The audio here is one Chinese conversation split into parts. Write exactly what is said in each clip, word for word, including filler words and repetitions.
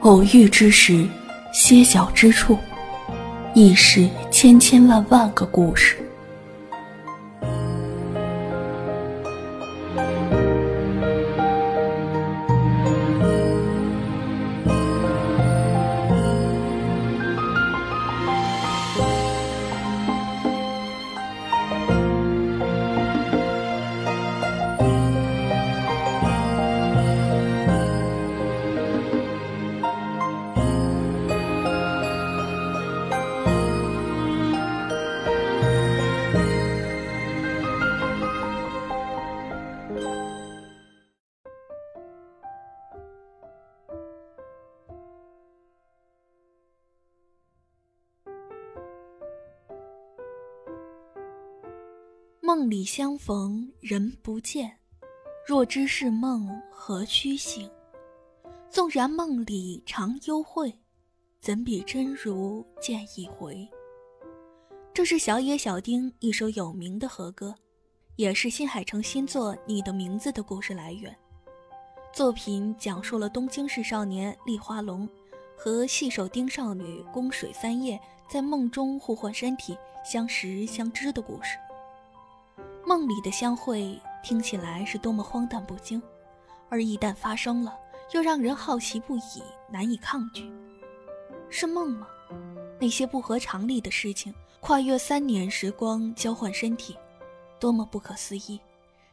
偶遇之时，歇脚之处，亦是千千万万个故事。梦里相逢人不见，若知是梦何须醒。纵然梦里常幽会，怎比真如见一回。这是小野小町一首有名的和歌，也是新海诚新作《你的名字》的故事来源。作品讲述了东京市少年栗花龙和细手町少女宫水三叶在梦中互换身体，相识相知的故事。梦里的相会听起来是多么荒诞不经，而一旦发生了，又让人好奇不已，难以抗拒。是梦吗？那些不合常理的事情，跨越三年时光交换身体，多么不可思议，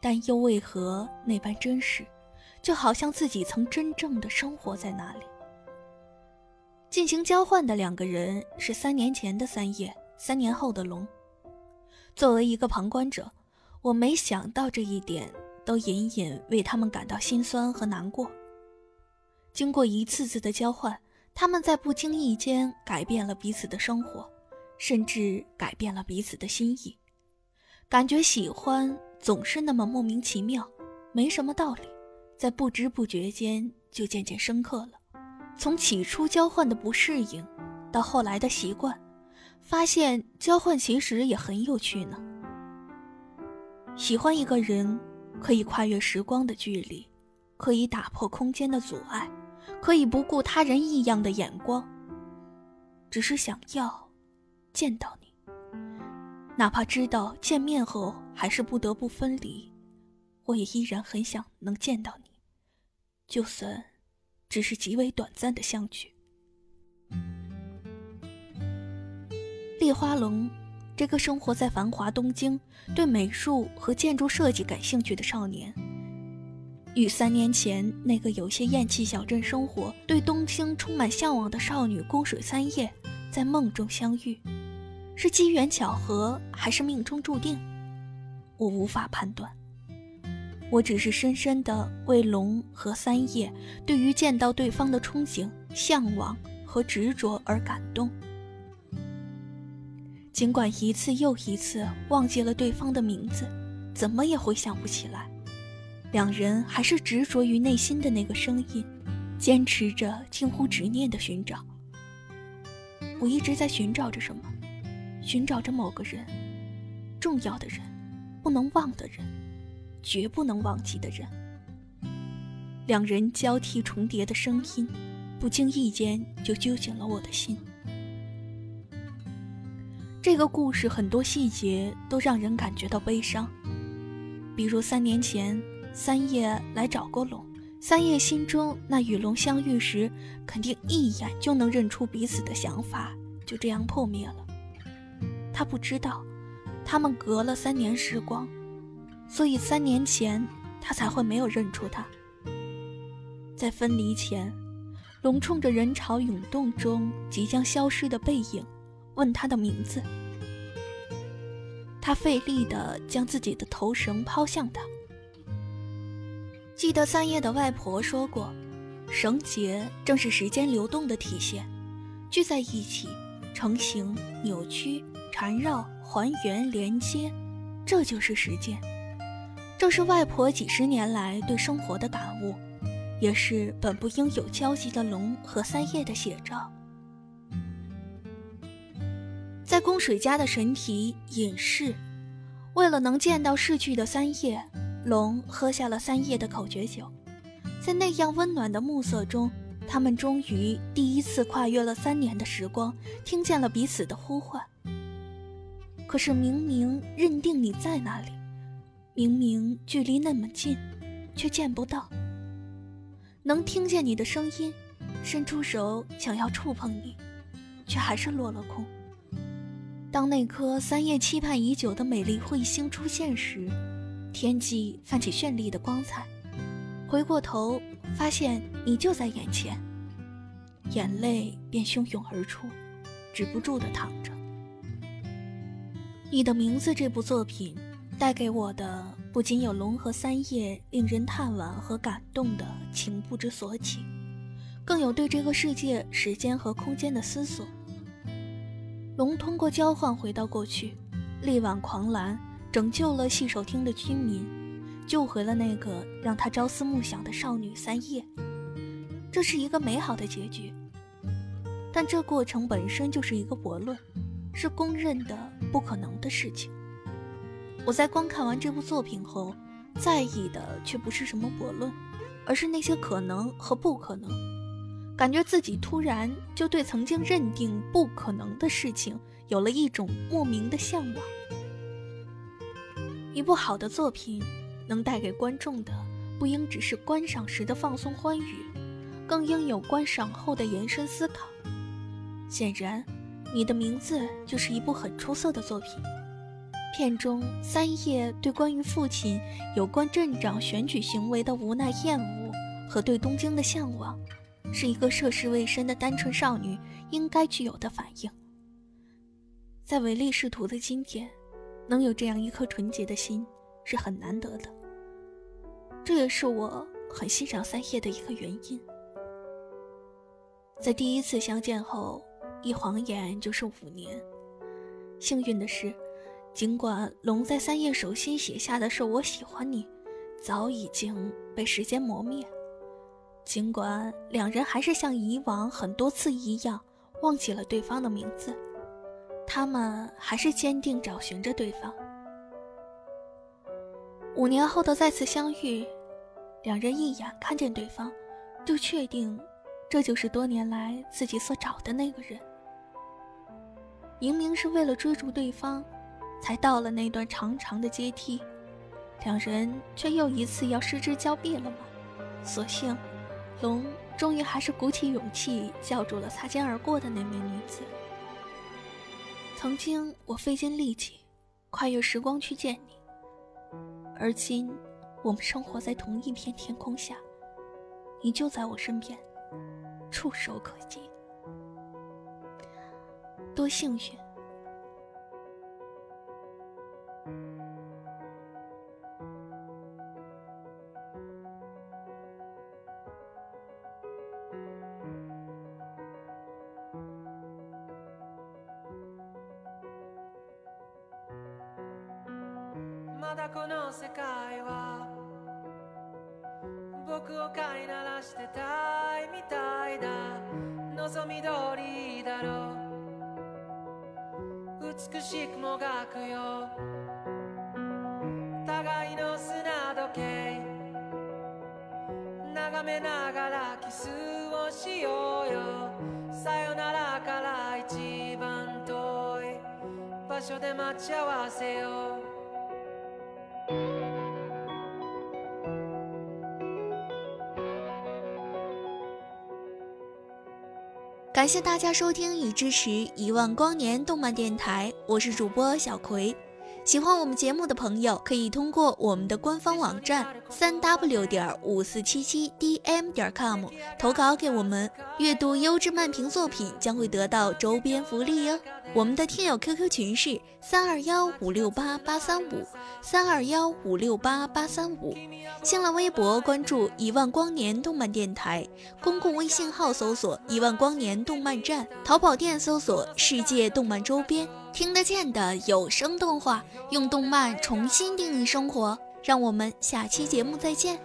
但又为何那般真实，就好像自己曾真正的生活在那里。进行交换的两个人是三年前的三叶，三年后的龙。作为一个旁观者，我没想到这一点，都隐隐为他们感到心酸和难过。经过一次次的交换，他们在不经意间改变了彼此的生活，甚至改变了彼此的心意。感觉喜欢总是那么莫名其妙，没什么道理，在不知不觉间就渐渐深刻了。从起初交换的不适应，到后来的习惯，发现交换其实也很有趣呢。喜欢一个人，可以跨越时光的距离，可以打破空间的阻碍，可以不顾他人异样的眼光，只是想要见到你，哪怕知道见面后还是不得不分离，我也依然很想能见到你，就算只是极为短暂的相聚。栗花龙，这个生活在繁华东京，对美术和建筑设计感兴趣的少年，与三年前那个有些厌弃小镇生活、对东京充满向往的少女宫水三叶在梦中相遇，是机缘巧合还是命中注定，我无法判断。我只是深深地为龙和三叶对于见到对方的憧憬、向往和执着而感动。尽管一次又一次忘记了对方的名字，怎么也回想不起来，两人还是执着于内心的那个声音，坚持着近乎执念的寻找。我一直在寻找着什么，寻找着某个人，重要的人，不能忘的人，绝不能忘记的人。两人交替重叠的声音，不经意间就揪紧了我的心。这个故事很多细节都让人感觉到悲伤，比如三年前三叶来找过龙，三叶心中那与龙相遇时肯定一眼就能认出彼此的想法就这样破灭了。他不知道他们隔了三年时光，所以三年前他才会没有认出他。在分离前，龙冲着人潮涌动中即将消失的背影问他的名字，他费力地将自己的头绳抛向他。记得三叶的外婆说过，绳结正是时间流动的体现，聚在一起成型、扭曲、缠绕、还原、连接，这就是时间。这是外婆几十年来对生活的感悟，也是本不应有交集的龙和三叶的写照。在宫水家的神体隐士，为了能见到逝去的三叶，龙喝下了三叶的口诀酒。在那样温暖的暮色中，他们终于第一次跨越了三年的时光，听见了彼此的呼唤。可是明明认定你在哪里，明明距离那么近，却见不到。能听见你的声音，伸出手想要触碰你，却还是落了空。当那颗三叶期盼已久的美丽彗星出现时，天际泛起绚丽的光彩，回过头发现你就在眼前，眼泪便汹涌而出，止不住地淌着。你的名字这部作品带给我的，不仅有龙和三叶令人叹惋和感动的情不知所起，更有对这个世界时间和空间的思索。龙通过交换回到过去，力挽狂澜，拯救了细守町的居民，救回了那个让他朝思暮想的少女三叶。这是一个美好的结局，但这过程本身就是一个悖论，是公认的不可能的事情。我在观看完这部作品后，在意的却不是什么悖论，而是那些可能和不可能。感觉自己突然就对曾经认定不可能的事情有了一种莫名的向往。一部好的作品能带给观众的，不应只是观赏时的放松欢愉，更应有观赏后的延伸思考。显然，你的名字就是一部很出色的作品。片中，三叶对关于父亲有关镇长选举行为的无奈厌恶和对东京的向往，是一个涉世未深的单纯少女应该具有的反应。在唯利是图的今天，能有这样一颗纯洁的心是很难得的，这也是我很欣赏三叶的一个原因。在第一次相见后，一晃眼就是五年。幸运的是，尽管龙在三叶手心写下的是我喜欢你，早已经被时间磨灭，尽管两人还是像以往很多次一样忘记了对方的名字，他们还是坚定找寻着对方。五年后的再次相遇，两人一眼看见对方，就确定这就是多年来自己所找的那个人。明明是为了追逐对方才到了那段长长的阶梯，两人却又一次要失之交臂了吗？所幸，龙终于还是鼓起勇气叫住了擦肩而过的那名女子。曾经我费尽力气，跨越时光去见你，而今我们生活在同一片天空下，你就在我身边，触手可及。多幸运！まだこの世界は僕を飼いならしてたいみたいだ、望み通りだろう、美しくもがくよ互いの砂時計、眺めながらキスをしようよ、さよならから一番遠い場所で待ち合わせよ。感谢大家收听与支持一万光年动漫电台，我是主播小葵。喜欢我们节目的朋友可以通过我们的官方网站 三 w 点 五四七七 d m 点 com 投稿给我们，阅读优质漫评作品将会得到周边福利哦。我们的听友 Q Q 群是三二一五六八八三五 三二一五六八八三五，新浪微博关注一万光年动漫电台，公共微信号搜索一万光年动漫站，淘宝店搜索世界动漫周边。听得见的有声动画，用动漫重新定义生活。让我们下期节目再见。